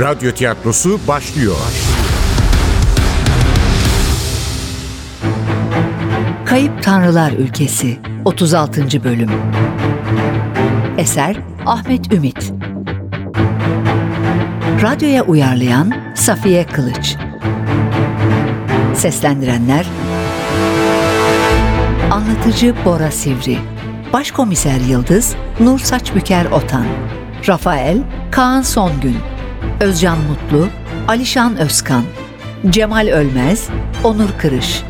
Radyo Tiyatrosu başlıyor. Kayıp Tanrılar Ülkesi 36. Bölüm. Eser Ahmet Ümit. Radyoya uyarlayan Safiye Kılıç. Seslendirenler: Anlatıcı Bora Sivri, Başkomiser Yıldız, Nur Saçbüker Otan, Rafael, Kaan Songün, Özcan Mutlu, Alişan Özkan, Cemal Ölmez, Onur Kırış,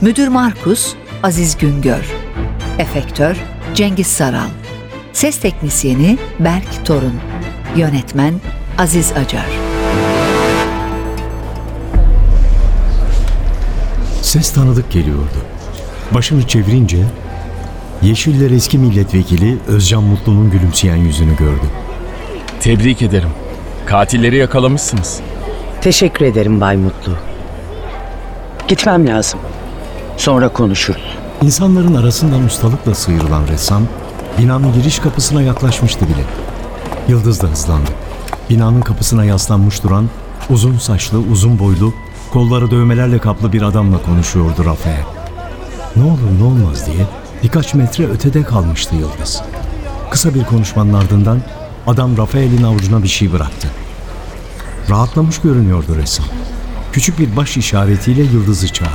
Müdür Markus, Aziz Güngör, Efektör, Cengiz Saral, Ses Teknisyeni Berk Torun, Yönetmen Aziz Acar. Ses tanıdık geliyordu. Başını çevirince Yeşiller eski milletvekili Özcan Mutlu'nun gülümseyen yüzünü gördü. Tebrik ederim. Katilleri yakalamışsınız. Teşekkür ederim Bay Mutlu. Gitmem lazım. Sonra konuşuruz. İnsanların arasından ustalıkla sıyrılan ressam binanın giriş kapısına yaklaşmıştı bile. Yıldız da hızlandı. Binanın kapısına yaslanmış duran uzun saçlı, uzun boylu, kolları dövmelerle kaplı bir adamla konuşuyordu Rafael. Ne olur ne olmaz diye birkaç metre ötede kalmıştı Yıldız. Kısa bir konuşmanın ardından adam Rafael'in avucuna bir şey bıraktı. Rahatlamış görünüyordu ressam. Küçük bir baş işaretiyle Yıldız'ı çağırdı.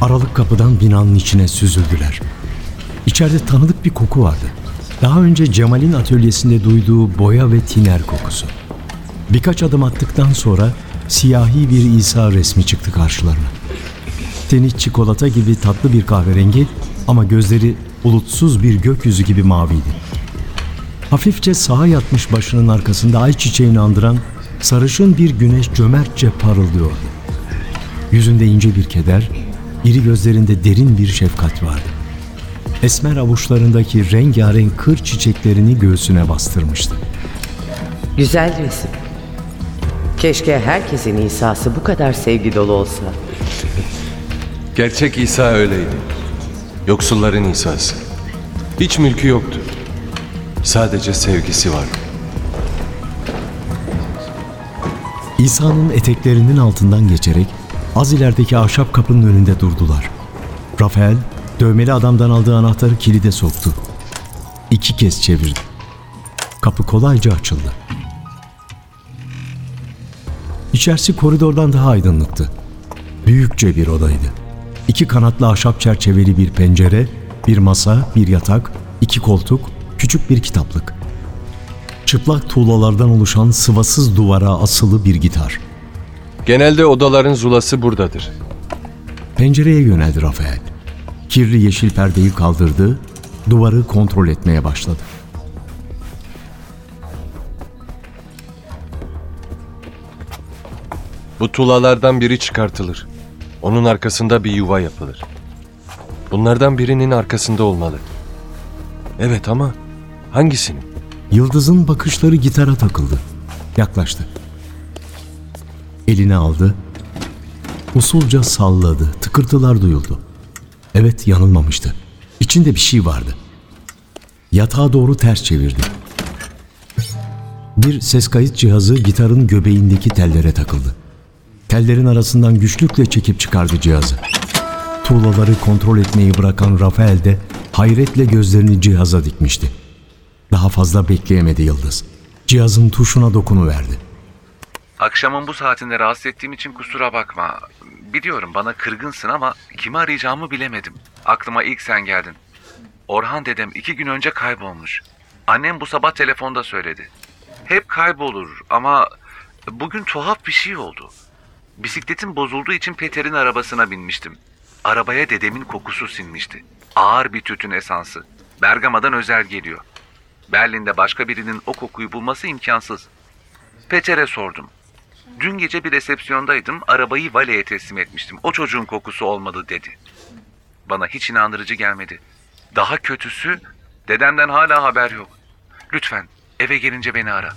Aralık kapıdan binanın içine süzüldüler. İçeride tanıdık bir koku vardı. Daha önce Cemal'in atölyesinde duyduğu boya ve tiner kokusu. Birkaç adım attıktan sonra siyahi bir İsa resmi çıktı karşılarına. Teni çikolata gibi tatlı bir kahverengi ama gözleri bulutsuz bir gökyüzü gibi maviydi. Hafifçe sağa yatmış başının arkasında ay çiçeğini andıran sarışın bir güneş cömertçe parıldıyordu. Yüzünde ince bir keder, iri gözlerinde derin bir şefkat vardı. Esmer avuçlarındaki rengarenk kır çiçeklerini göğsüne bastırmıştı. Güzel resim. Keşke herkesin İsa'sı bu kadar sevgi dolu olsa. Gerçek İsa öyleydi. Yoksulların İsa'sı. Hiç mülkü yoktu. Sadece sevgisi vardı. İsa'nın eteklerinin altından geçerek az ilerideki ahşap kapının önünde durdular. Rafael, dövmeli adamdan aldığı anahtarı kilide soktu. 2 kez çevirdi. Kapı kolayca açıldı. İçerisi koridordan daha aydınlıktı. Büyükçe bir odaydı. 2 kanatlı ahşap çerçeveli bir pencere, bir masa, bir yatak, 2 koltuk, küçük bir kitaplık. Çıplak tuğlalardan oluşan sıvasız duvara asılı bir gitar. Genelde odaların zulası buradadır. Pencereye yöneldi Rafael. Kirli yeşil perdeyi kaldırdı, duvarı kontrol etmeye başladı. Bu tuğlalardan biri çıkartılır. Onun arkasında bir yuva yapılır. Bunlardan birinin arkasında olmalı. Evet ama hangisinin? Yıldız'ın bakışları gitara takıldı. Yaklaştı. Eline aldı, usulca salladı, tıkırtılar duyuldu. Evet, yanılmamıştı. İçinde bir şey vardı. Yatağa doğru ters çevirdi. Bir ses kayıt cihazı gitarın göbeğindeki tellere takıldı. Tellerin arasından güçlükle çekip çıkardı cihazı. Tuğlaları kontrol etmeyi bırakan Rafael de hayretle gözlerini cihaza dikmişti. Daha fazla bekleyemedi Yıldız. Cihazın tuşuna dokunuverdi. Akşamın bu saatinde rahatsız ettiğim için kusura bakma. Biliyorum bana kırgınsın ama kimi arayacağımı bilemedim. Aklıma ilk sen geldin. Orhan dedem 2 gün önce kaybolmuş. Annem bu sabah telefonda söyledi. Hep kaybolur ama bugün tuhaf bir şey oldu. Bisikletim bozulduğu için Peter'in arabasına binmiştim. Arabaya dedemin kokusu sinmişti. Ağır bir tütün esansı. Bergama'dan özel geliyor. Berlin'de başka birinin o kokuyu bulması imkansız. Peter'e sordum. Dün gece bir resepsiyondaydım, arabayı valeye teslim etmiştim. O çocuğun kokusu olmadı dedi. Bana hiç inandırıcı gelmedi. Daha kötüsü, dedemden hala haber yok. Lütfen eve gelince beni ara.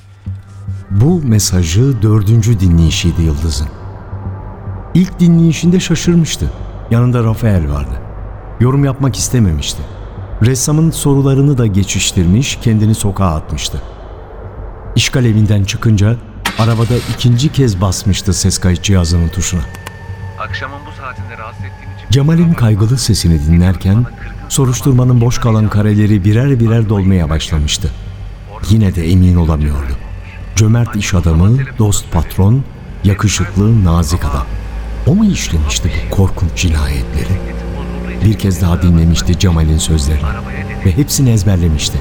Bu mesajı 4. dinleyişiydi Yıldız'ın. İlk dinleyişinde şaşırmıştı. Yanında Rafael vardı. Yorum yapmak istememişti. Ressamın sorularını da geçiştirmiş, kendini sokağa atmıştı. İşgal evinden çıkınca arabada ikinci kez basmıştı ses kayıt cihazının tuşuna. Akşamın bu saatinde rahatsız ettiğim için... Cemal'in kaygılı sesini dinlerken soruşturmanın boş kalan kareleri birer birer dolmaya başlamıştı. Yine de emin olamıyordu. Cömert iş adamı, dost patron, yakışıklı, nazik adam. O mu işlemişti bu korkunç cinayetleri? Bir kez daha dinlemişti Cemal'in sözlerini ve hepsini ezberlemişti.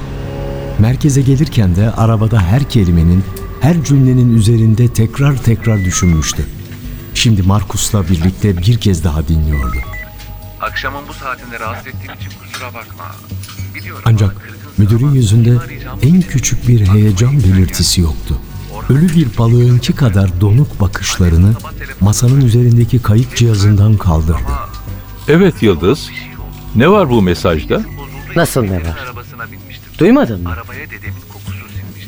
Merkeze gelirken de arabada her kelimenin, her cümlenin üzerinde tekrar tekrar düşünmüştü. Şimdi Markus'la birlikte bir kez daha dinliyordu. Akşamın bu saatinde rahatsız ettiğim için kusura bakma. Ancak müdürün yüzünde en küçük bir heyecan belirtisi yoktu. Ölü bir balığınki kadar donuk bakışlarını masanın üzerindeki kayıt cihazından kaldırdı. Evet Yıldız, ne var bu mesajda? Nasıl ne var? Duymadın mı?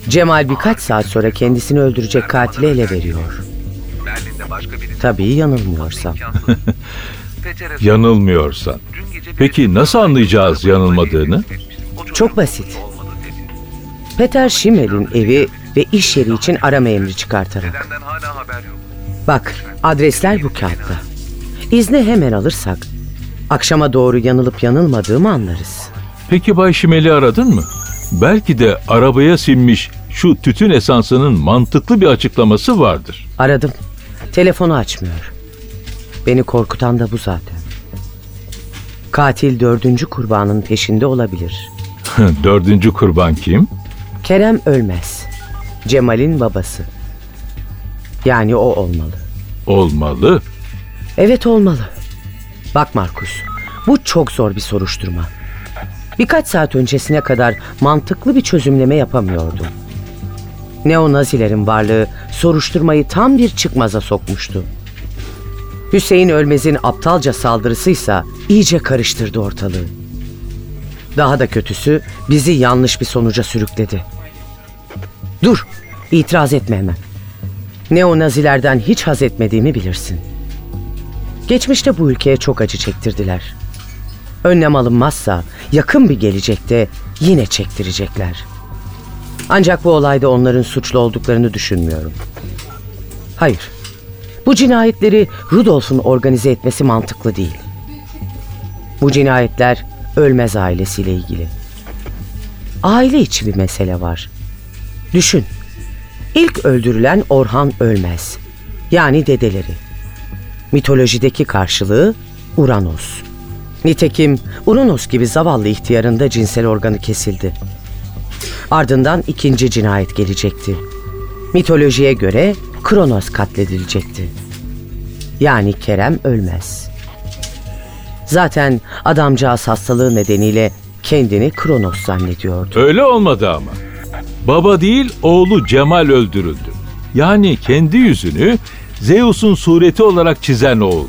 Cemal birkaç saat sonra kendisini öldürecek katile ele veriyor. Tabii yanılmıyorsam. Yanılmıyorsan. Peki nasıl anlayacağız yanılmadığını? Çok basit. Peter Şimel'in evi ve iş yeri için arama emri çıkartarak. Bak, adresler bu kağıtta. İzni hemen alırsak akşama doğru yanılıp yanılmadığımı anlarız. Peki Bay Şimeli aradın mı? Belki de arabaya sinmiş şu tütün esansının mantıklı bir açıklaması vardır. Aradım. Telefonu açmıyor. Beni korkutan da bu zaten. Katil 4. kurbanın peşinde olabilir. 4. kurban kim? Kerem Ölmez. Cemal'in babası. Yani o olmalı. Olmalı? Evet, olmalı. Bak Markus, bu çok zor bir soruşturma. Birkaç saat öncesine kadar mantıklı bir çözümleme yapamıyordu. Neonazilerin varlığı soruşturmayı tam bir çıkmaza sokmuştu. Hüseyin Ölmez'in aptalca saldırısıysa iyice karıştırdı ortalığı. Daha da kötüsü bizi yanlış bir sonuca sürükledi. Dur, itiraz etme hemen. Neonazilerden hiç haz etmediğimi bilirsin. Geçmişte bu ülkeye çok acı çektirdiler. Önlem alınmazsa yakın bir gelecekte yine çektirecekler. Ancak bu olayda onların suçlu olduklarını düşünmüyorum. Hayır, bu cinayetleri Rudolf'un organize etmesi mantıklı değil. Bu cinayetler Ölmez ailesiyle ilgili. Aile içi bir mesele var. Düşün, ilk öldürülen Orhan Ölmez, yani dedeleri. Mitolojideki karşılığı Uranos. Nitekim Uranos gibi zavallı ihtiyarın da cinsel organı kesildi. Ardından ikinci cinayet gelecekti. Mitolojiye göre Kronos katledilecekti. Yani Kerem Ölmez. Zaten adamcağız hastalığı nedeniyle kendini Kronos zannediyordu. Öyle olmadı ama. Baba değil, oğlu Cemal öldürüldü. Yani kendi yüzünü Zeus'un sureti olarak çizen oğul.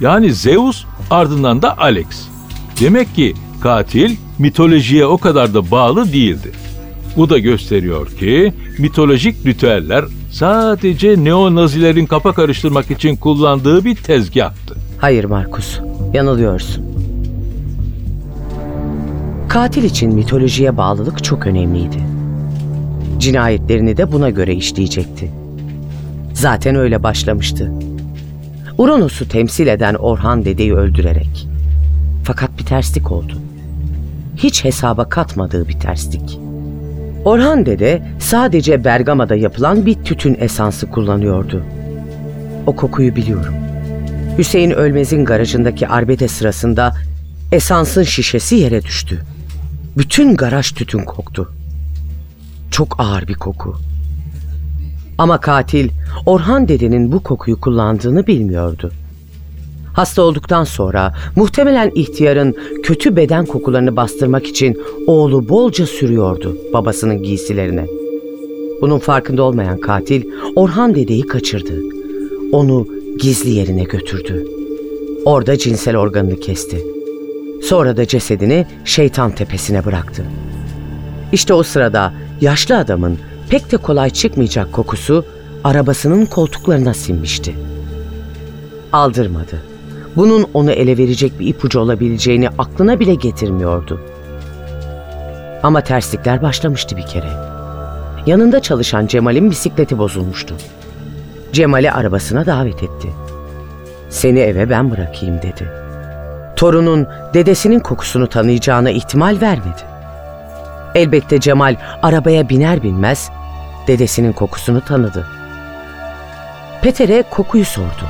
Yani Zeus, ardından da Alex. Demek ki katil mitolojiye o kadar da bağlı değildi. Bu da gösteriyor ki mitolojik ritüeller sadece neonazilerin kafa karıştırmak için kullandığı bir tezgahtı. Hayır Markus, yanılıyorsun. Katil için mitolojiye bağlılık çok önemliydi. Cinayetlerini de buna göre işleyecekti. Zaten öyle başlamıştı. Uranos'u temsil eden Orhan dedeyi öldürerek. Fakat bir terslik oldu. Hiç hesaba katmadığı bir terslik. Orhan dede sadece Bergama'da yapılan bir tütün esansı kullanıyordu. O kokuyu biliyorum. Hüseyin Ölmez'in garajındaki arbede sırasında esansın şişesi yere düştü. Bütün garaj tütün koktu. Çok ağır bir koku. Ama katil Orhan dedenin bu kokuyu kullandığını bilmiyordu. Hasta olduktan sonra muhtemelen ihtiyarın kötü beden kokularını bastırmak için oğlu bolca sürüyordu babasının giysilerine. Bunun farkında olmayan katil Orhan dedeyi kaçırdı. Onu gizli yerine götürdü. Orada cinsel organını kesti. Sonra da cesedini Şeytan Tepesi'ne bıraktı. İşte o sırada yaşlı adamın pek de kolay çıkmayacak kokusu arabasının koltuklarına sinmişti. Aldırmadı. Bunun onu ele verecek bir ipucu olabileceğini aklına bile getirmiyordu. Ama terslikler başlamıştı bir kere. Yanında çalışan Cemal'in bisikleti bozulmuştu. Cemal'i arabasına davet etti. "Seni eve ben bırakayım" dedi. Torunun dedesinin kokusunu tanıyacağına ihtimal vermedi. Elbette Cemal arabaya biner binmez dedesinin kokusunu tanıdı. Peter'e kokuyu sordu.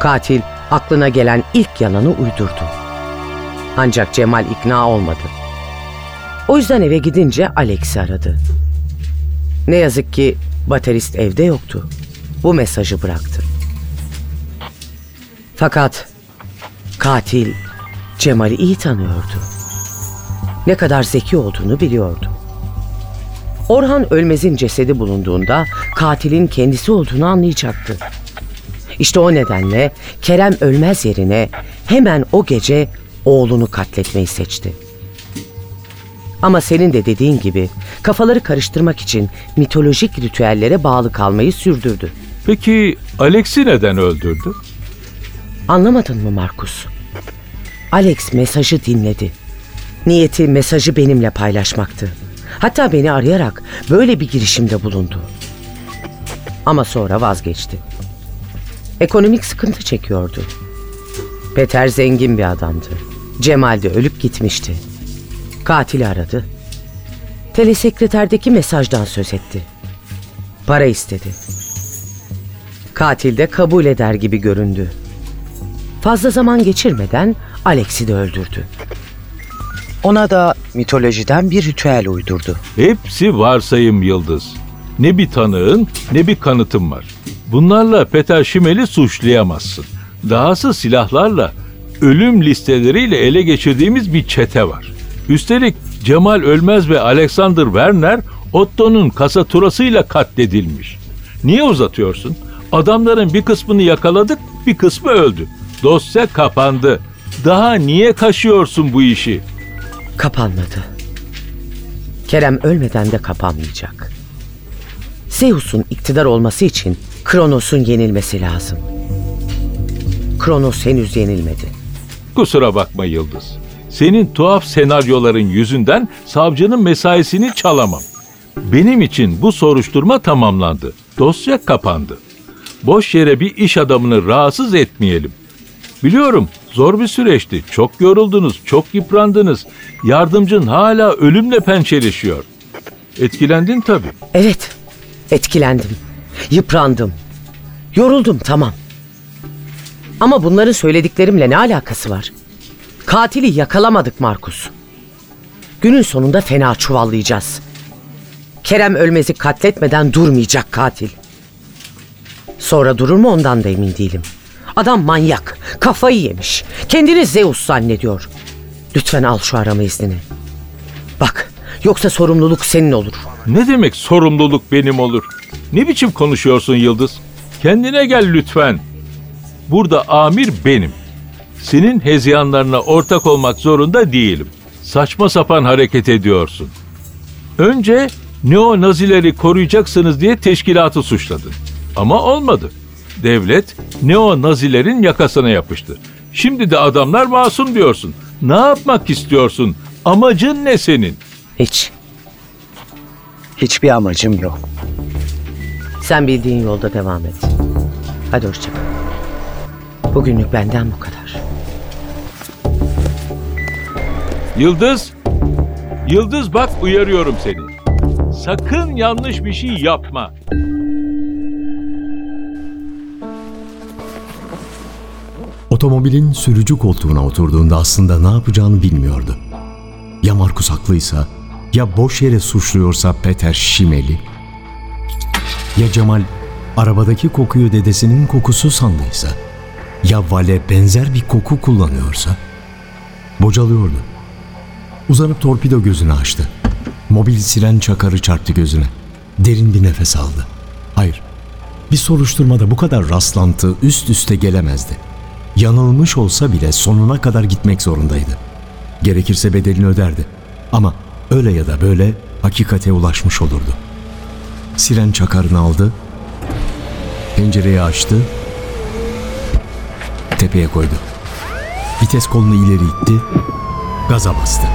Katil aklına gelen ilk yalanı uydurdu. Ancak Cemal ikna olmadı. O yüzden eve gidince Alex'i aradı. Ne yazık ki baterist evde yoktu. Bu mesajı bıraktı. Fakat katil Cemal'i iyi tanıyordu. Ne kadar zeki olduğunu biliyordu. Orhan Ölmez'in cesedi bulunduğunda katilin kendisi olduğunu anlayacaktı. İşte o nedenle Kerem Ölmez yerine hemen o gece oğlunu katletmeyi seçti. Ama senin de dediğin gibi kafaları karıştırmak için mitolojik ritüellere bağlı kalmayı sürdürdü. Peki Alex'i neden öldürdü? Anlamadın mı Markus? Alex mesajı dinledi. Niyeti mesajı benimle paylaşmaktı. Hatta beni arayarak böyle bir girişimde bulundu. Ama sonra vazgeçti. Ekonomik sıkıntı çekiyordu. Peter zengin bir adamdı. Cemal de ölüp gitmişti. Katili aradı. Telesekreterdeki mesajdan söz etti. Para istedi. Katil de kabul eder gibi göründü. Fazla zaman geçirmeden Alex'i de öldürdü. Ona da mitolojiden bir ritüel uydurdu. Hepsi varsayım Yıldız. Ne bir tanığın ne bir kanıtın var. Bunlarla Peter Şimeli suçlayamazsın. Dahası silahlarla, ölüm listeleriyle ele geçirdiğimiz bir çete var. Üstelik Cemal Ölmez ve Alexander Werner Otto'nun kasaturasıyla katledilmiş. Niye uzatıyorsun? Adamların bir kısmını yakaladık, bir kısmı öldü. Dosya kapandı. Daha niye kaşıyorsun bu işi? Kapanmadı. Kerem ölmeden de kapanmayacak. Zeus'un iktidar olması için Kronos'un yenilmesi lazım. Kronos henüz yenilmedi. Kusura bakma Yıldız. Senin tuhaf senaryoların yüzünden savcının mesaisini çalamam. Benim için bu soruşturma tamamlandı. Dosya kapandı. Boş yere bir iş adamını rahatsız etmeyelim. Biliyorum, zor bir süreçti. Çok yoruldunuz, çok yıprandınız. Yardımcın hala ölümle pençeleşiyor. Etkilendin tabii. Evet, etkilendim. Yıprandım. Yoruldum, tamam. Ama bunların söylediklerimle ne alakası var? Katili yakalamadık Markus. Günün sonunda fena çuvallayacağız. Kerem Ölmez'i katletmeden durmayacak katil. Sonra durur mu ondan da emin değilim. Adam manyak, kafayı yemiş. Kendini Zeus zannediyor. Lütfen al şu arama iznini. Bak, yoksa sorumluluk senin olur. Ne demek sorumluluk benim olur? Ne biçim konuşuyorsun Yıldız? Kendine gel lütfen. Burada amir benim. Senin hezyanlarına ortak olmak zorunda değilim. Saçma sapan hareket ediyorsun. Önce neo-nazileri koruyacaksınız diye teşkilatı suçladın. Ama olmadı. Devlet neo-nazilerin yakasına yapıştı. Şimdi de adamlar masum diyorsun. Ne yapmak istiyorsun? Amacın ne senin? Hiç. Hiçbir amacım yok. Sen bildiğin yolda devam et. Hadi hoşça kal. Bugünlük benden bu kadar. Yıldız! Yıldız bak, uyarıyorum seni. Sakın yanlış bir şey yapma. Otomobilin sürücü koltuğuna oturduğunda aslında ne yapacağını bilmiyordu. Ya Markus haklıysa, ya boş yere suçluyorsa Peter Şimeli, ya Cemal arabadaki kokuyu dedesinin kokusu sandıysa, ya Vale benzer bir koku kullanıyorsa. Bocalıyordu. Uzanıp torpido gözünü açtı. Mobil siren çakarı çarptı gözüne. Derin bir nefes aldı. Hayır, bir soruşturmada bu kadar rastlantı üst üste gelemezdi. Yanılmış olsa bile sonuna kadar gitmek zorundaydı. Gerekirse bedelini öderdi. Ama öyle ya da böyle hakikate ulaşmış olurdu. Siren çakarını aldı. Pencereyi açtı. Tepeye koydu. Vites kolunu ileri itti. Gaza bastı.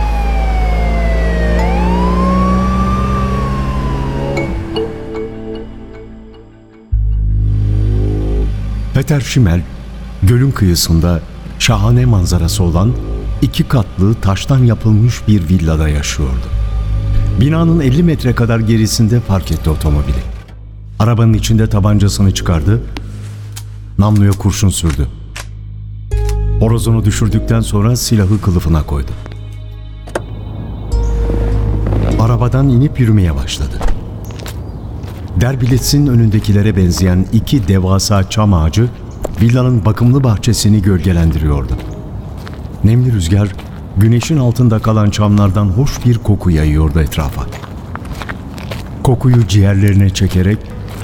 Peter Şimel, gölün kıyısında şahane manzarası olan 2 katlı taştan yapılmış bir villada yaşıyordu. Binanın 50 metre kadar gerisinde park etti otomobili. Arabanın içinde tabancasını çıkardı, namluya kurşun sürdü. Horozunu düşürdükten sonra silahı kılıfına koydu. Arabadan inip yürümeye başladı. Derbiletsin önündekilere benzeyen 2 devasa çam ağacı villanın bakımlı bahçesini gölgelendiriyordu. Nemli rüzgar güneşin altında kalan çamlardan hoş bir koku yayıyordu etrafa. Kokuyu ciğerlerine çekerek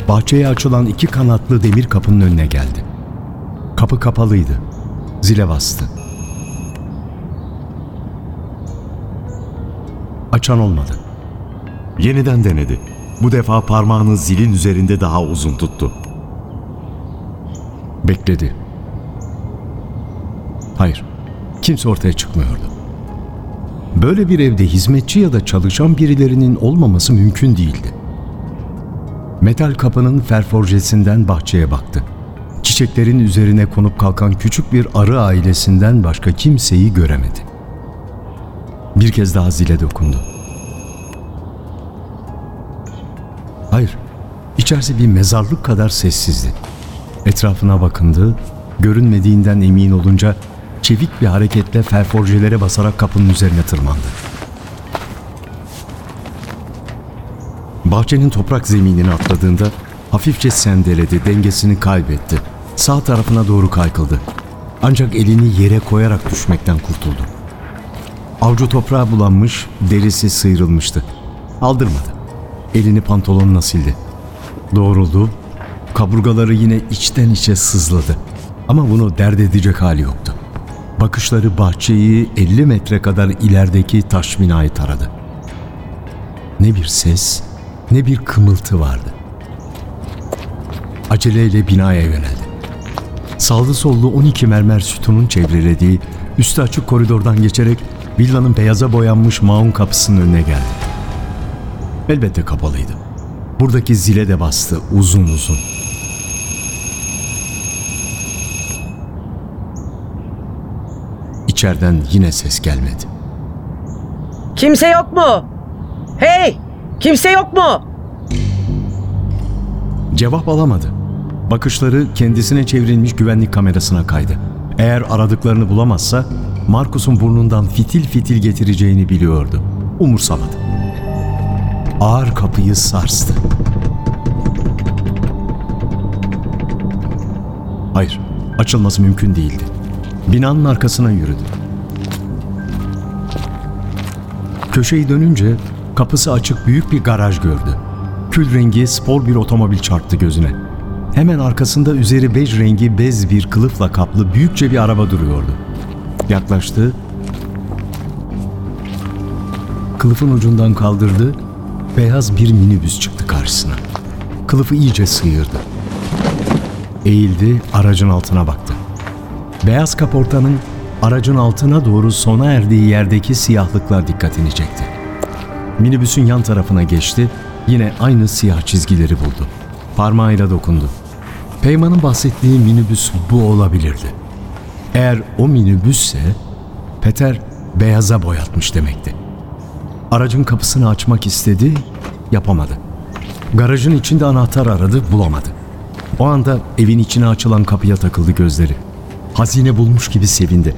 bahçeye açılan 2 kanatlı demir kapının önüne geldi. Kapı kapalıydı. Zile bastı. Açan olmadı. Yeniden denedi. Bu defa parmağını zilin üzerinde daha uzun tuttu. Bekledi. Hayır, kimse ortaya çıkmıyordu. Böyle bir evde hizmetçi ya da çalışan birilerinin olmaması mümkün değildi. Metal kapının ferforjesinden bahçeye baktı. Çiçeklerin üzerine konup kalkan küçük bir arı ailesinden başka kimseyi göremedi. Bir kez daha zile dokundu. Hayır, içerisi bir mezarlık kadar sessizdi. Etrafına bakındı, görünmediğinden emin olunca çevik bir hareketle ferforjelere basarak kapının üzerine tırmandı. Bahçenin toprak zeminini atladığında hafifçe sendeledi, dengesini kaybetti. Sağ tarafına doğru kaykıldı. Ancak elini yere koyarak düşmekten kurtuldu. Avcu toprağa bulanmış, derisi sıyrılmıştı. Aldırmadı. Elini pantolonuna sildi. Doğruldu. Kaburgaları yine içten içe sızladı. Ama bunu dert edecek hali yoktu. Bakışları bahçeyi 50 metre kadar ilerideki taş binayı taradı. Ne bir ses, ne bir kımıltı vardı. Aceleyle binaya yöneldi. Sağlı sollu 12 mermer sütunun çevrelediği, üstü açık koridordan geçerek villanın beyaza boyanmış maun kapısının önüne geldi. Elbette kapalıydı. Buradaki zile de bastı uzun uzun. İçeriden yine ses gelmedi. Kimse yok mu? Hey! Kimse yok mu? Cevap alamadı. Bakışları kendisine çevrilmiş güvenlik kamerasına kaydı. Eğer aradıklarını bulamazsa Markus'un burnundan fitil fitil getireceğini biliyordu. Umursamadı. Ağır kapıyı sarstı. Hayır, açılması mümkün değildi. Binanın arkasına yürüdü. Köşeyi dönünce kapısı açık büyük bir garaj gördü. Kül rengi spor bir otomobil çarptı gözüne. Hemen arkasında üzeri bej rengi bez bir kılıfla kaplı büyükçe bir araba duruyordu. Yaklaştı. Kılıfın ucundan kaldırdı. Beyaz bir minibüs çıktı karşısına. Kılıfı iyice sıyırdı. Eğildi, aracın altına baktı. Beyaz kaportanın aracın altına doğru sona erdiği yerdeki siyahlıklar dikkatini çekti. Minibüsün yan tarafına geçti. Yine aynı siyah çizgileri buldu. Parmağıyla dokundu. Peyman'ın bahsettiği minibüs bu olabilirdi. Eğer o minibüsse Peter beyaza boyatmış demekti. Aracın kapısını açmak istedi, yapamadı. Garajın içinde anahtar aradı, bulamadı. O anda evin içine açılan kapıya takıldı gözleri. Hazine bulmuş gibi sevindi.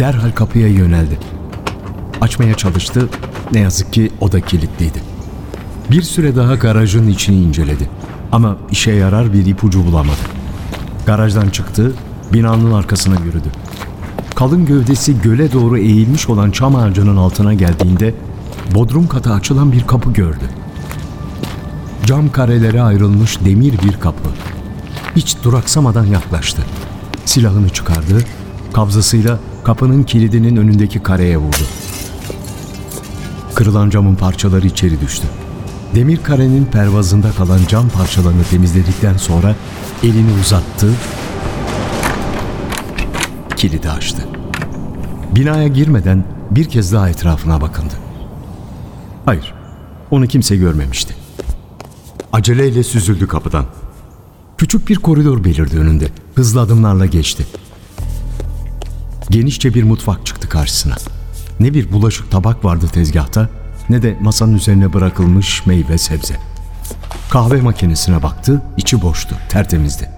Derhal kapıya yöneldi. Açmaya çalıştı, ne yazık ki o da kilitliydi. Bir süre daha garajın içini inceledi. Ama işe yarar bir ipucu bulamadı. Garajdan çıktı, binanın arkasına yürüdü. Kalın gövdesi göle doğru eğilmiş olan çam ağacının altına geldiğinde bodrum kata açılan bir kapı gördü. Cam karelere ayrılmış demir bir kapı. Hiç duraksamadan yaklaştı. Silahını çıkardı, kabzasıyla kapının kilidinin önündeki kareye vurdu. Kırılan camın parçaları içeri düştü. Demir karenin pervazında kalan cam parçalarını temizledikten sonra elini uzattı, kilidi açtı. Binaya girmeden bir kez daha etrafına bakındı. Hayır, onu kimse görmemişti. Aceleyle süzüldü kapıdan. Küçük bir koridor belirdi önünde. Hızlı adımlarla geçti. Genişçe bir mutfak çıktı karşısına. Ne bir bulaşık tabak vardı tezgahta, ne de masanın üzerine bırakılmış meyve sebze. Kahve makinesine baktı, içi boştu, tertemizdi.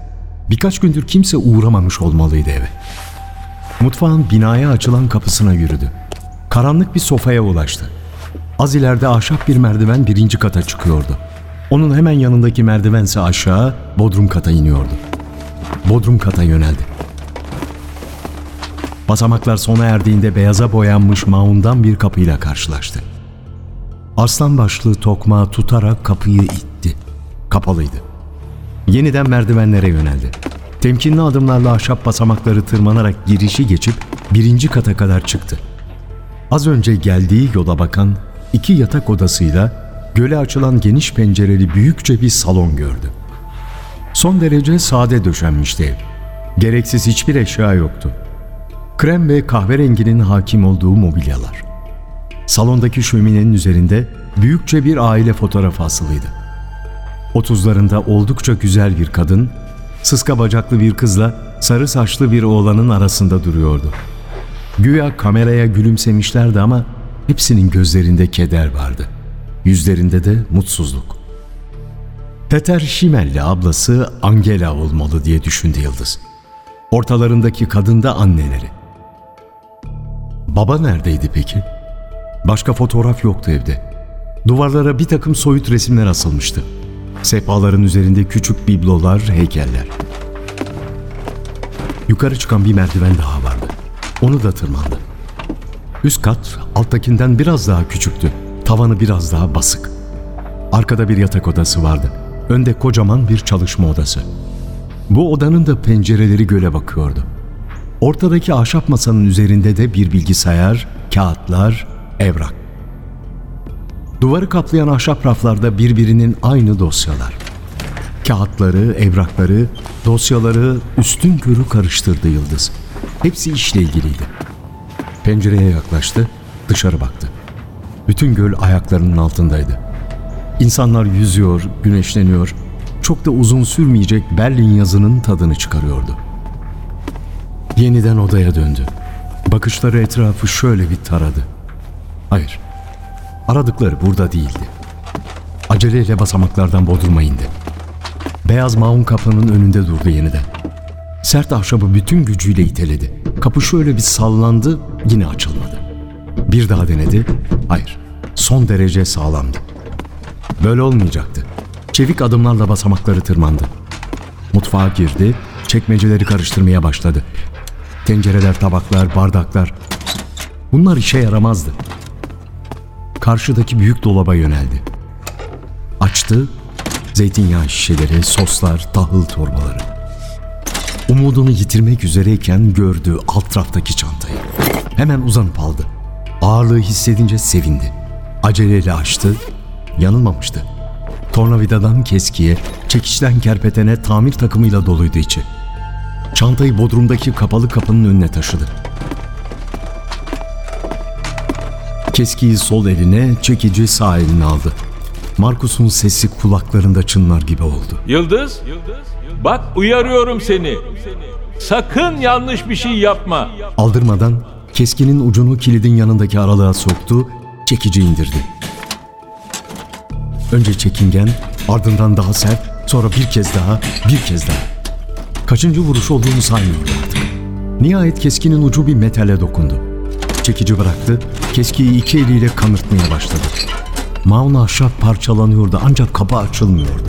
Birkaç gündür kimse uğramamış olmalıydı eve. Mutfağın binaya açılan kapısına yürüdü. Karanlık bir sofaya ulaştı. Az ileride ahşap bir merdiven birinci kata çıkıyordu. Onun hemen yanındaki merdivense aşağı, bodrum kata iniyordu. Bodrum kata yöneldi. Basamaklar sona erdiğinde beyaza boyanmış maundan bir kapıyla karşılaştı. Arslan başlı tokmağı tutarak kapıyı itti. Kapalıydı. Yeniden merdivenlere yöneldi. Temkinli adımlarla ahşap basamakları tırmanarak girişi geçip birinci kata kadar çıktı. Az önce geldiği yola bakan iki yatak odasıyla göle açılan geniş pencereli büyükçe bir salon gördü. Son derece sade döşenmişti ev. Gereksiz hiçbir eşya yoktu. Krem ve kahverenginin hakim olduğu mobilyalar. Salondaki şöminenin üzerinde büyükçe bir aile fotoğrafı asılıydı. 30'larında oldukça güzel bir kadın, sıska bacaklı bir kızla sarı saçlı bir oğlanın arasında duruyordu. Güya kameraya gülümsemişlerdi ama hepsinin gözlerinde keder vardı. Yüzlerinde de mutsuzluk. Peter Şimeli ablası Angela olmalı diye düşündü Yıldız. Ortalarındaki kadın da anneleri. Baba neredeydi peki? Başka fotoğraf yoktu evde. Duvarlara bir takım soyut resimler asılmıştı. Sehpaların üzerinde küçük biblolar, heykeller. Yukarı çıkan bir merdiven daha vardı. Onu da tırmandı. Üst kat alttakinden biraz daha küçüktü. Tavanı biraz daha basık. Arkada bir yatak odası vardı. Önde kocaman bir çalışma odası. Bu odanın da pencereleri göle bakıyordu. Ortadaki ahşap masanın üzerinde de bir bilgisayar, kağıtlar, evrak. Duvarı kaplayan ahşap raflarda birbirinin aynı dosyalar. Kağıtları, evrakları, dosyaları üstünkörü karıştırdı Yıldız. Hepsi işle ilgiliydi. Pencereye yaklaştı, dışarı baktı. Bütün göl ayaklarının altındaydı. İnsanlar yüzüyor, güneşleniyor, çok da uzun sürmeyecek Berlin yazının tadını çıkarıyordu. Yeniden odaya döndü. Bakışları etrafı şöyle bir taradı. Hayır, aradıkları burada değildi. Aceleyle basamaklardan bodruma indi. Beyaz maun kapının önünde durdu yeniden. Sert ahşabı bütün gücüyle iteledi. Kapı şöyle bir sallandı, yine açılmadı. Bir daha denedi, hayır, son derece sağlamdı. Böyle olmayacaktı. Çevik adımlarla basamakları tırmandı. Mutfağa girdi, çekmeceleri karıştırmaya başladı. Tencereler, tabaklar, bardaklar. Bunlar işe yaramazdı. Karşıdaki büyük dolaba yöneldi. Açtı, zeytinyağı şişeleri, soslar, tahıl torbaları. Umudunu yitirmek üzereyken gördü alt taraftaki çantayı. Hemen uzanıp aldı. Ağırlığı hissedince sevindi. Aceleyle açtı, yanılmamıştı. Tornavidadan keskiye, çekiçten kerpetene tamir takımıyla doluydu içi. Çantayı bodrumdaki kapalı kapının önüne taşıdı. Keskiyi sol eline, çekici sağ eline aldı. Markus'un sesi kulaklarında çınlar gibi oldu. Yıldız, bak uyarıyorum seni. Sakın yanlış bir şey yapma. Aldırmadan keskinin ucunu kilidin yanındaki aralığa soktu, çekici indirdi. Önce çekingen, ardından daha sert, sonra bir kez daha. Kaçıncı vuruş olduğunu saymıyordu artık. Nihayet keskinin ucu bir metale dokundu. Çekici bıraktı, keskiyi iki eliyle kanırtmaya başladı. Maun ahşap parçalanıyordu ancak kapı açılmıyordu.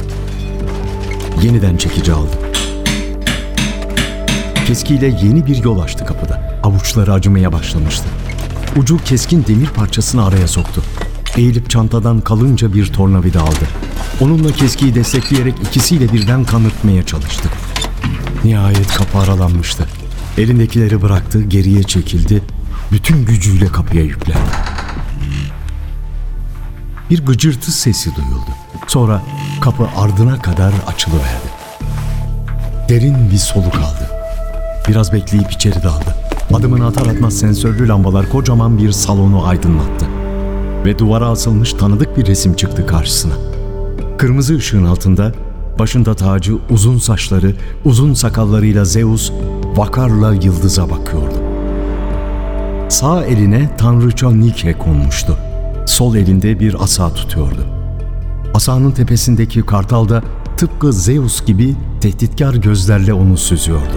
Yeniden çekici aldı. Keskiyle yeni bir yol açtı kapıda. Avuçları acımaya başlamıştı. Ucu keskin demir parçasını araya soktu. Eğilip çantadan kalınca bir tornavida aldı. Onunla keskiyi destekleyerek ikisiyle birden kanırtmaya çalıştı. Nihayet kapı aralanmıştı. Elindekileri bıraktı, geriye çekildi. Bütün gücüyle kapıya yüklendi. Bir gıcırtı sesi duyuldu. Sonra kapı ardına kadar açılıverdi. Derin bir soluk aldı. Biraz bekleyip içeri daldı. Adımını atar atmaz sensörlü lambalar kocaman bir salonu aydınlattı. Ve duvara asılmış tanıdık bir resim çıktı karşısına. Kırmızı ışığın altında başında tacı, uzun saçları, uzun sakallarıyla Zeus, vakarla Yıldız'a bakıyordu. Sağ eline tanrıça Nike konmuştu. Sol elinde bir asa tutuyordu. Asanın tepesindeki kartal da tıpkı Zeus gibi tehditkar gözlerle onu süzüyordu.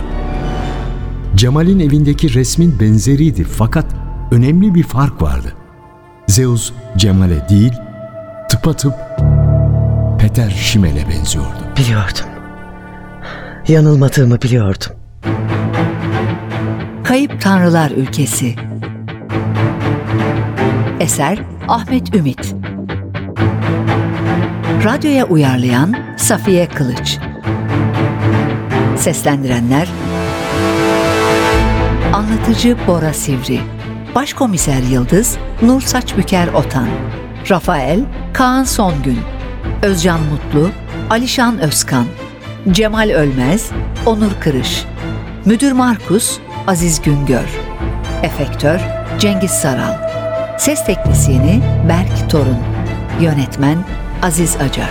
Cemal'in evindeki resmin benzeriydi fakat önemli bir fark vardı. Zeus Cemal'e değil, tıpatıp Peter Şimel'e benziyordu. Biliyordum. Yanılmadığımı biliyordum. Kayıp Tanrılar Ülkesi. Eser Ahmet Ümit. Radyoya uyarlayan Safiye Kılıç. Seslendirenler: Anlatıcı Bora Sivri, Başkomiser Yıldız, Nur Saçbüker Otan, Rafael, Kaan Songün, Özcan Mutlu, Alişan Özkan, Cemal Ölmez, Onur Kırış, Müdür Markus, Aziz Güngör, Efektör Cengiz Saral, Ses Teknisyeni Berk Torun, Yönetmen Aziz Acar.